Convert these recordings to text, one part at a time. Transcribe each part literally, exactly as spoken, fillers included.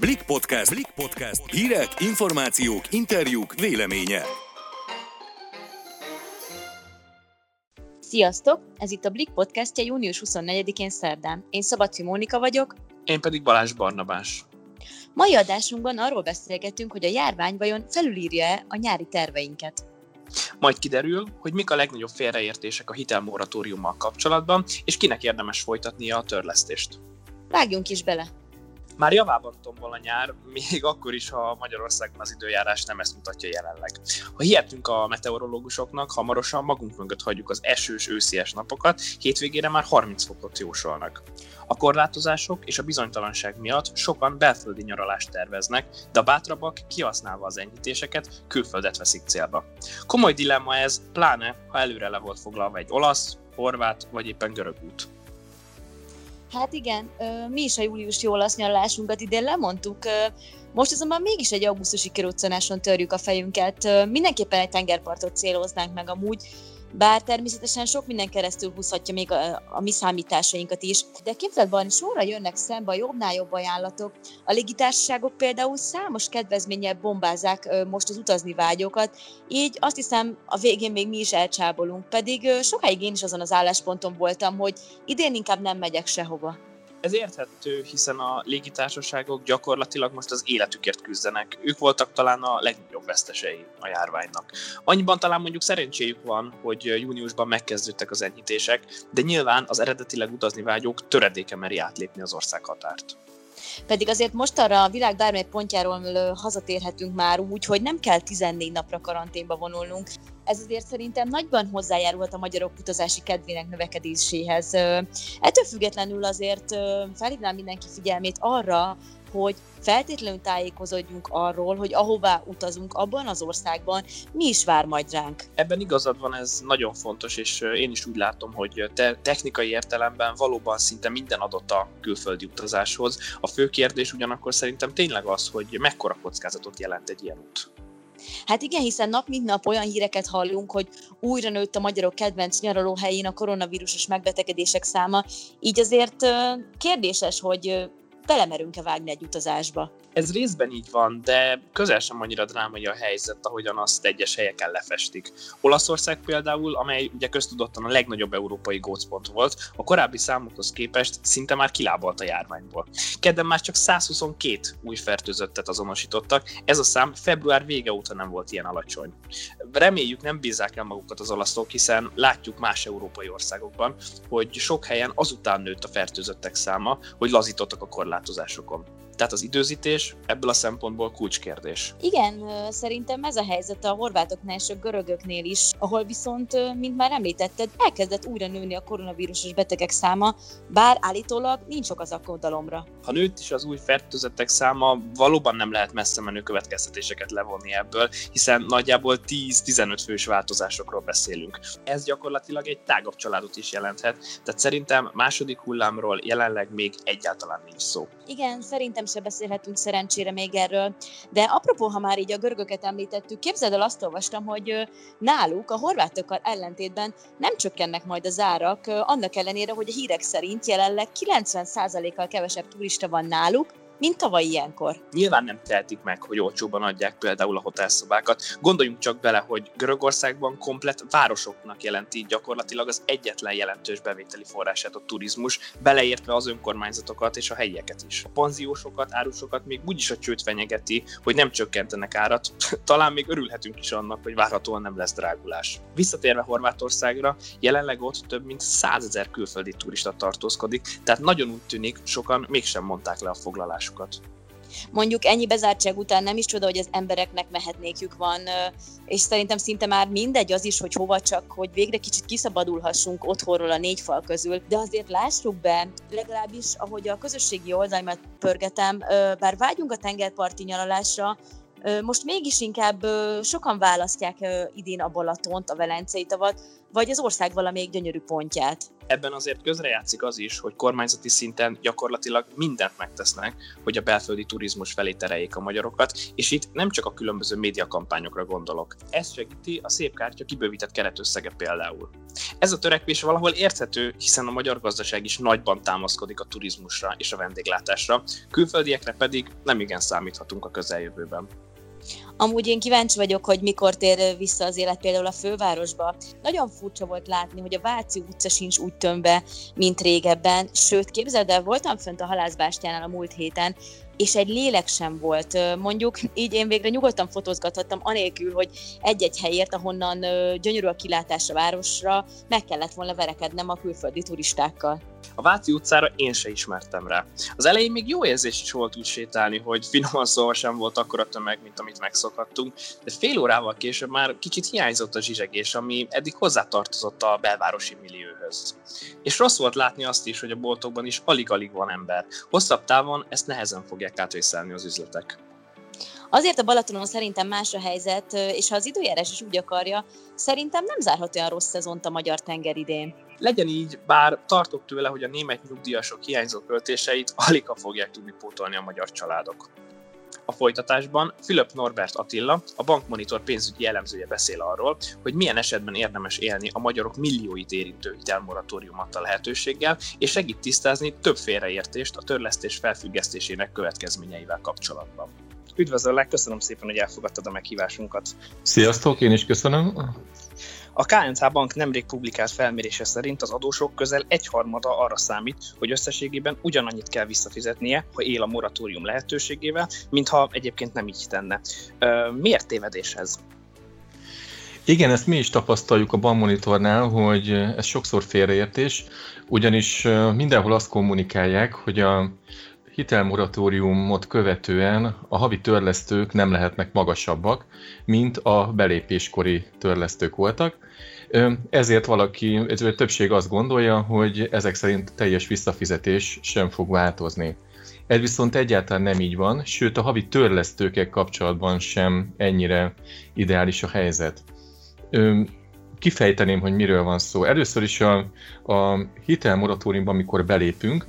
Blik Podcast. Blik Podcast. Hírek, információk, interjúk, véleménye. Sziasztok! Ez itt a Blik Podcastja június huszonnegyedikén szerdán. Én Szabadszi Mónika vagyok. Én pedig Balázs Barnabás. Mai adásunkban arról beszélgetünk, hogy a járvány vajon felülírja-e a nyári terveinket. Majd kiderül, hogy mik a legnagyobb félreértések a hitelmoratóriummal kapcsolatban, és kinek érdemes folytatnia a törlesztést. Vágjunk is bele! Már javában tombol a nyár, még akkor is, ha Magyarországon az időjárás nem ezt mutatja jelenleg. Ha hihetünk a meteorológusoknak, hamarosan magunk mögött hagyjuk az esős, őszies napokat, hétvégére már harminc fokot jósolnak. A korlátozások és a bizonytalanság miatt sokan belföldi nyaralást terveznek, de a bátrabbak, kihasználva az enyhítéseket, külföldet veszik célba. Komoly dilemma ez, pláne ha előre le volt foglalva egy olasz, horvát vagy éppen görög út. Hát igen, mi is a júliusi olasz nyaralásunkat idén lemondtuk. Most azonban mégis egy augusztusi kiruccanáson törjük a fejünket. Mindenképpen egy tengerpartot céloznánk meg amúgy, bár természetesen sok minden keresztül húzhatja még a, a mi számításainkat is. De képzeletben sorra jönnek szembe a jobbnál jobb ajánlatok. A légitársaságok például számos kedvezménnyel bombázzák most az utazni vágyókat, így azt hiszem a végén még mi is elcsábolunk, pedig sokáig én is azon az állásponton voltam, hogy idén inkább nem megyek sehova. Ez érthető, hiszen a légitársaságok gyakorlatilag most az életükért küzdenek. Ők voltak talán a legnagyobb vesztesei a járványnak. Annyiban talán mondjuk szerencséjük van, hogy júniusban megkezdődtek az enyhítések, de nyilván az eredetileg utazni vágyók töredéke meri átlépni az országhatárt. Pedig azért mostanra a világ bármely pontjáról hazatérhetünk már úgy, hogy nem kell tizennégy napra karanténba vonulnunk. Ez azért szerintem nagyban hozzájárulhat a magyarok utazási kedvének növekedéséhez. Ettől függetlenül azért felhívnám mindenki figyelmét arra, hogy feltétlenül tájékozódjunk arról, hogy ahová utazunk abban az országban, mi is vár majd ránk. Ebben igazad van, ez nagyon fontos, és én is úgy látom, hogy te- technikai értelemben valóban szinte minden adott a külföldi utazáshoz. A fő kérdés ugyanakkor szerintem tényleg az, hogy mekkora kockázatot jelent egy ilyen út. Hát igen, hiszen nap mint nap olyan híreket hallunk, hogy újra nőtt a magyarok kedvenc nyaralóhelyén a koronavírusos megbetegedések száma, így azért kérdéses, hogy belemerünk-e vágni egy utazásba. Ez részben így van, de közel sem annyira drámai a helyzet, ahogyan azt egyes helyeken lefestik. Olaszország például, amely ugye köztudottan a legnagyobb európai gócpont volt, a korábbi számokhoz képest szinte már kilábalt a járványból. Kedden már csak száz huszonkettő új fertőzöttet azonosítottak, ez a szám február vége óta nem volt ilyen alacsony. Reméljük, nem bízzák el magukat az olaszok, hiszen látjuk más európai országokban, hogy sok helyen azután nőtt a fertőzöttek száma, hogy lazítottak a korlátozásokon. Tehát az időzítés ebből a szempontból kulcskérdés. Igen, szerintem ez a helyzet a horvátoknál és a görögöknél is, ahol viszont, mint már említetted, elkezdett újra nőni a koronavírusos betegek száma, bár állítólag nincs sok az aggodalomra. Ha nőtt is az új fertőzettek száma, valóban nem lehet messze menő következtetéseket levonni ebből, hiszen nagyjából tíz-tizenöt fős változásokról beszélünk. Ez gyakorlatilag egy tágabb családot is jelenthet, tehát szerintem második hullámról jelenleg még egyáltalán nincs szó. Igen, szerintem se beszélhetünk szerencsére még erről. De apropó, ha már így a görögöket említettük, képzeld el, azt olvastam, hogy náluk a horvátokkal ellentétben nem csökkennek majd az árak, annak ellenére, hogy a hírek szerint jelenleg kilencven százalékkal kevesebb turista van náluk, mint tavaly ilyenkor. Nyilván nem tehetik meg, hogy olcsóban adják például a hotelszobákat. Gondoljunk csak bele, hogy Görögországban komplett városoknak jelenti gyakorlatilag az egyetlen jelentős bevételi forrását a turizmus, beleértve az önkormányzatokat és a helyieket is. A panziósokat, árusokat még úgyis a csőd fenyegeti, hogy nem csökkentenek árat. Talán még örülhetünk is annak, hogy várhatóan nem lesz drágulás. Visszatérve Horvátországra, jelenleg ott több mint százezer külföldi turista tartózkodik, tehát nagyon úgy tűnik, sokan mégsem mondták le a foglalást. Mondjuk ennyi bezártság után nem is csoda, hogy az embereknek mehetnékjük van, és szerintem szinte már mindegy az is, hogy hova, csak hogy végre kicsit kiszabadulhassunk otthonról a négy fal közül. De azért lássuk be, legalábbis ahogy a közösségi oldalmat pörgetem, bár vágyunk a tengerparti nyaralásra, most mégis inkább sokan választják idén a Balatont, a Velencei tavat, vagy az ország valamelyik gyönyörű pontját. Ebben azért közrejátszik az is, hogy kormányzati szinten gyakorlatilag mindent megtesznek, hogy a belföldi turizmus felé tereljék a magyarokat, és itt nem csak a különböző médiakampányokra gondolok. Ez segíti a szép kártya kibővített keretösszege például. Ez a törekvés valahol érthető, hiszen a magyar gazdaság is nagyban támaszkodik a turizmusra és a vendéglátásra, külföldiekre pedig nem igen számíthatunk a közeljövőben. Amúgy én kíváncsi vagyok, hogy mikor tér vissza az élet például a fővárosba. Nagyon furcsa volt látni, hogy a Váci utca sincs úgy tömve, mint régebben. Sőt, képzeld el, voltam fönt a Halászbástyánál a múlt héten, és egy lélek sem volt. Mondjuk így én végre nyugodtan fotózgathattam, anélkül, hogy egy-egy helyért, ahonnan gyönyörű a kilátás a városra, meg kellett volna verekednem a külföldi turistákkal. A Váci utcára én se ismertem rá. Az elején még jó érzés is volt úgy sétálni, hogy finoman szóval sem volt akkora tömeg, mint amit megszokhattunk, de fél órával később már kicsit hiányzott a zsizsegés, ami eddig hozzátartozott a belvárosi millióhöz. És rossz volt látni azt is, hogy a boltokban is alig-alig van ember. Hosszabb távon ezt nehezen fogják átvészelni az üzletek. Azért a Balatonon szerintem más a helyzet, és ha az időjárás is úgy akarja, szerintem nem zárhat olyan rossz szezont a magyar tenger idén. Legyen így, bár tartok tőle, hogy a német nyugdíjasok hiányzó költéseit aligha fogják tudni pótolni a magyar családok. A folytatásban Fülöp Norbert Attila, a BankMonitor pénzügyi elemzője beszél arról, hogy milyen esetben érdemes élni a magyarok millióit érintő hitelmoratórium adta lehetőséggel, és segít tisztázni több félreértést a törlesztés felfüggesztésének következményeivel kapcsolatban. Üdvözöllek, köszönöm szépen, hogy elfogadtad a meghívásunkat. Sziasztok, én is köszönöm. A ká és há Bank nemrég publikált felmérése szerint az adósok közel egyharmada arra számít, hogy összességében ugyanannyit kell visszafizetnie, ha él a moratórium lehetőségével, mintha egyébként nem így tenne. Miért tévedés ez? Igen, ezt mi is tapasztaljuk a BankMonitornál, hogy ez sokszor félreértés, ugyanis mindenhol azt kommunikálják, hogy a hitelmoratóriumot követően a havi törlesztők nem lehetnek magasabbak, mint a belépéskori törlesztők voltak. Ezért valaki, ezért a többség azt gondolja, hogy ezek szerint teljes visszafizetés sem fog változni. Ez viszont egyáltalán nem így van, sőt a havi törlesztőkkel kapcsolatban sem ennyire ideális a helyzet. Kifejteném, hogy miről van szó. Először is a, a hitelmoratóriumban, amikor belépünk,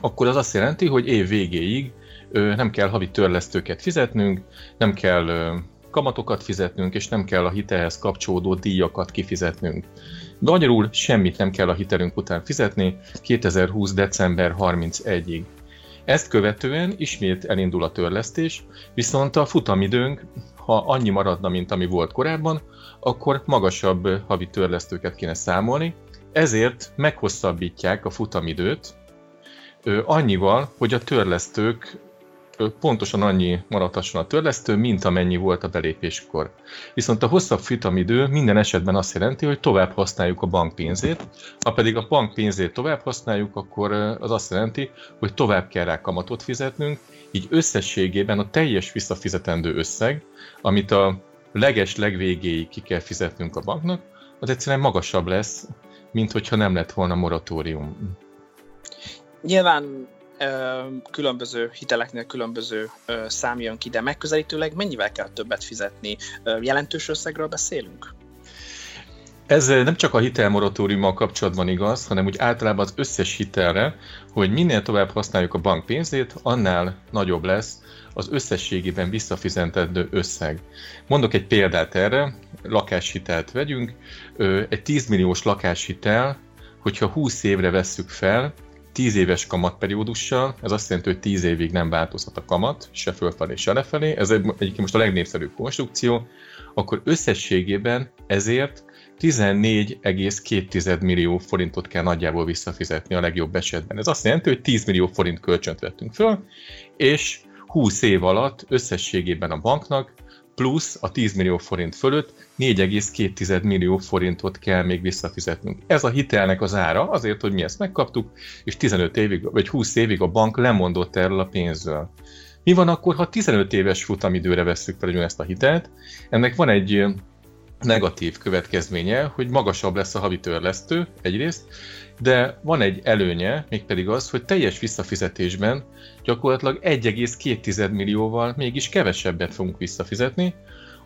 akkor az azt jelenti, hogy év végéig nem kell havi törlesztőket fizetnünk, nem kell kamatokat fizetnünk, és nem kell a hitelhez kapcsolódó díjakat kifizetnünk. Magyarul semmit nem kell a hitelünk után fizetni kétezer-húsz. december harmincegyedikéig. Ezt követően ismét elindul a törlesztés, viszont a futamidőnk, ha annyi maradna, mint ami volt korábban, akkor magasabb havi törlesztőket kéne számolni, ezért meghosszabbítják a futamidőt, annyival, hogy a törlesztők pontosan annyi maradhasson a törlesztő, mint amennyi volt a belépéskor. Viszont a hosszabb futamidő minden esetben azt jelenti, hogy tovább használjuk a bankpénzét, ha pedig a bankpénzét tovább használjuk, akkor az azt jelenti, hogy tovább kell rá kamatot fizetnünk, így összességében a teljes visszafizetendő összeg, amit a leges legvégéig ki kell fizetnünk a banknak, az egyszerűen magasabb lesz, mint hogyha nem lett volna moratórium. Nyilván különböző hiteleknél különböző szám jön ki, de megközelítőleg mennyivel kell többet fizetni? Jelentős összegről beszélünk? Ez nem csak a hitelmoratóriummal kapcsolatban igaz, hanem úgy általában az összes hitelre, hogy minél tovább használjuk a bankpénzét, annál nagyobb lesz az összességében visszafizetendő összeg. Mondok egy példát erre, lakáshitelt vegyünk, egy tíz milliós lakáshitel, hogyha húsz évre vesszük fel, tíz éves kamatperiódussal, ez azt jelenti, hogy tíz évig nem változhat a kamat, se fölfelé, se lefelé, ez egyébként most a legnépszerűbb konstrukció, akkor összességében ezért tizennégy egész kettő millió forintot kell nagyjából visszafizetni a legjobb esetben. Ez azt jelenti, hogy tíz millió forint kölcsönt vettünk föl, és húsz év alatt összességében a banknak plusz a tíz millió forint fölött négy egész kettő millió forintot kell még visszafizetnünk. Ez a hitelnek az ára azért, hogy mi ezt megkaptuk, és tizenöt évig, vagy húsz évig a bank lemondott erről a pénzről. Mi van akkor, ha tizenöt éves futamidőre vesszük fel ezt a hitelt? Ennek van egy negatív következménye, hogy magasabb lesz a havi törlesztő egyrészt, de van egy előnye, mégpedig az, hogy teljes visszafizetésben gyakorlatilag egy egész kettő millióval mégis kevesebbet fogunk visszafizetni,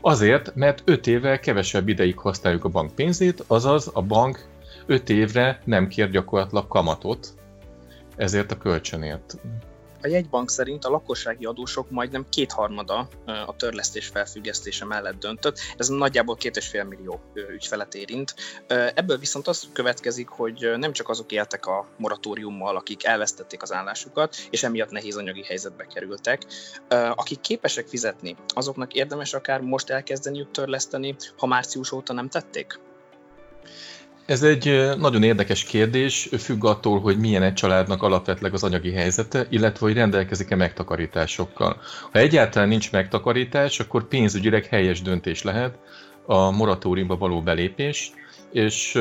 Azért, mert öt évvel kevesebb ideig használjuk a bank pénzét, azaz a bank öt évre nem kér gyakorlatilag kamatot, ezért a kölcsönért. A jegybank szerint a lakossági adósok majdnem kétharmada a törlesztés felfüggesztése mellett döntött. Ez nagyjából két egész öt millió ügyfelet érint. Ebből viszont az következik, hogy nem csak azok éltek a moratóriummal, akik elvesztették az állásukat, és emiatt nehéz anyagi helyzetbe kerültek. Akik képesek fizetni, azoknak érdemes akár most elkezdeniük törleszteni, ha március óta nem tették? Ez egy nagyon érdekes kérdés, függ attól, hogy milyen egy családnak alapvetőleg az anyagi helyzete, illetve hogy rendelkezik-e megtakarításokkal. Ha egyáltalán nincs megtakarítás, akkor pénzügyileg helyes döntés lehet a moratóriumba való belépés, és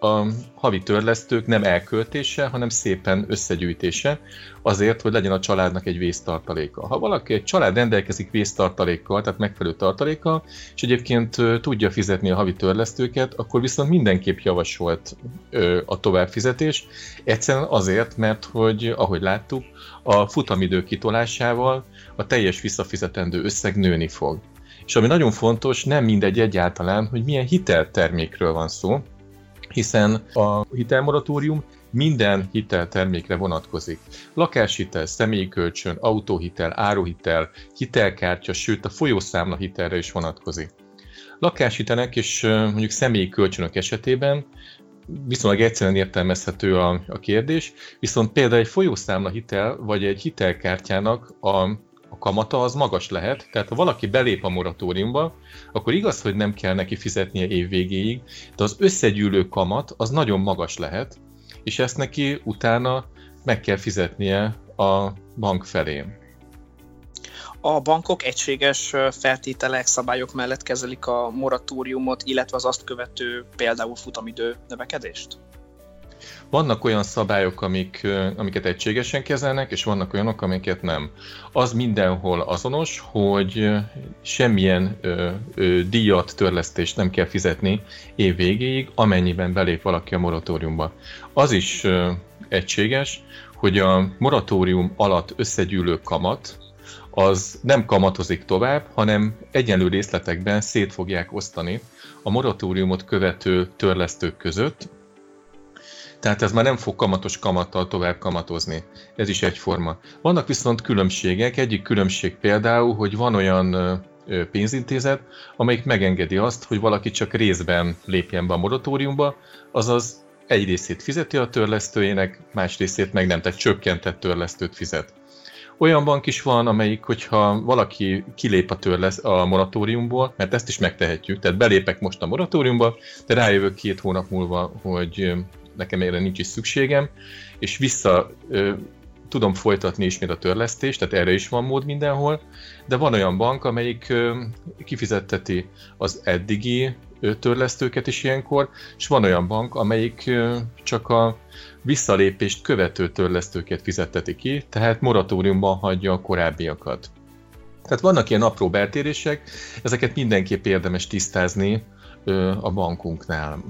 a havi törlesztők nem elköltése, hanem szépen összegyűjtése, azért, hogy legyen a családnak egy vésztartaléka. Ha valaki egy család rendelkezik vésztartalékkal, tehát megfelelő tartalékkal, és egyébként tudja fizetni a havi törlesztőket, akkor viszont mindenképp javasolt a továbbfizetés, egyszerűen azért, mert hogy, ahogy láttuk, a futamidő kitolásával a teljes visszafizetendő összeg nőni fog. És ami nagyon fontos, nem mindegy egyáltalán, hogy milyen hiteltermékről van szó, hiszen a hitelmoratórium minden hiteltermékre vonatkozik. Lakáshitel, személyi kölcsön, autóhitel, áruhitel, hitelkártya, sőt a folyószámla hitelre is vonatkozik. Lakáshitelek és mondjuk személyi kölcsönök esetében viszonylag egyszerűen értelmezhető a, a kérdés, viszont például egy folyószámla hitel vagy egy hitelkártyának a A kamata az magas lehet, tehát ha valaki belép a moratóriumba, akkor igaz, hogy nem kell neki fizetnie évvégéig, de az összegyűlő kamat az nagyon magas lehet, és ezt neki utána meg kell fizetnie a bank felé. A bankok egységes feltételek, szabályok mellett kezelik a moratóriumot, illetve az azt követő például futamidő növekedést? Vannak olyan szabályok, amik, amiket egységesen kezelnek, és vannak olyanok, amiket nem. Az mindenhol azonos, hogy semmilyen ö, ö, díjat, törlesztést nem kell fizetni év végéig, amennyiben belép valaki a moratóriumba. Az is ö, egységes, hogy a moratórium alatt összegyűlő kamat, az nem kamatozik tovább, hanem egyenlő részletekben szét fogják osztani a moratóriumot követő törlesztők között. Tehát ez már nem fog kamatos kamattal tovább kamatozni. Ez is egyforma. Vannak viszont különbségek. Egyik különbség például, hogy van olyan pénzintézet, amelyik megengedi azt, hogy valaki csak részben lépjen be a moratóriumba, azaz egy részét fizeti a törlesztőjének, más részét meg nem, tehát csökkentett törlesztőt fizet. Olyan bank is van, amelyik, hogyha valaki kilép a, törlesz, a moratóriumból, mert ezt is megtehetjük, tehát belépek most a moratóriumba, de rájövök két hónap múlva, hogy nekem erre nincs is szükségem, és vissza ö, tudom folytatni ismét a törlesztést, tehát erre is van mód mindenhol, de van olyan bank, amelyik ö, kifizetteti az eddigi ö, törlesztőket is ilyenkor, és van olyan bank, amelyik ö, csak a visszalépést követő törlesztőket fizetteti ki, tehát moratóriumban hagyja a korábbiakat. Tehát vannak ilyen apró eltérések, ezeket mindenképp érdemes tisztázni ö, a bankunknál.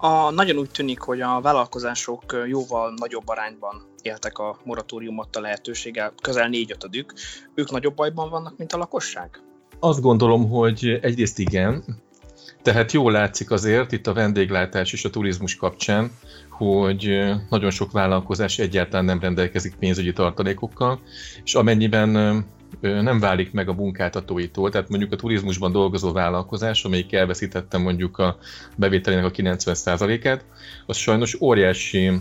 A, nagyon úgy tűnik, hogy a vállalkozások jóval nagyobb arányban éltek a moratóriumot a lehetőséggel, közel négyötödük. Ők nagyobb bajban vannak, mint a lakosság? Azt gondolom, hogy egyrészt igen. Tehát jól látszik azért itt a vendéglátás és a turizmus kapcsán, hogy nagyon sok vállalkozás egyáltalán nem rendelkezik pénzügyi tartalékokkal, és amennyiben nem válik meg a munkáltatóitól, tehát mondjuk a turizmusban dolgozó vállalkozás, amelyik elveszítette mondjuk a bevételének a kilencven százalékát, az sajnos óriási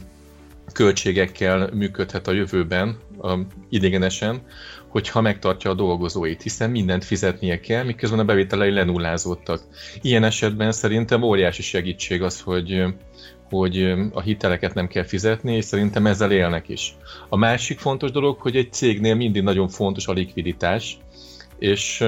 költségekkel működhet a jövőben, a idéglenesen, hogyha megtartja a dolgozóit, hiszen mindent fizetnie kell, miközben a bevételei lenullázódtak. Ilyen esetben szerintem óriási segítség az, hogy hogy a hiteleket nem kell fizetni, és szerintem ezzel élnek is. A másik fontos dolog, hogy egy cégnél mindig nagyon fontos a likviditás, és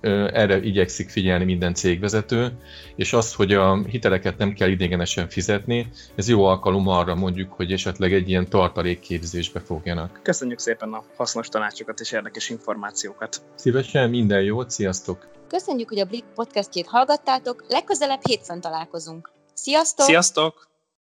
erre igyekszik figyelni minden cégvezető, és az, hogy a hiteleket nem kell ideiglenesen fizetni, ez jó alkalom arra mondjuk, hogy esetleg egy ilyen tartalékképzésbe fogjanak. Köszönjük szépen a hasznos tanácsokat és érdekes információkat. Szívesen, minden jót, sziasztok! Köszönjük, hogy a Blik podcastjét hallgattátok, legközelebb hétfőn találkozunk. Sziasztok! Sziasztok!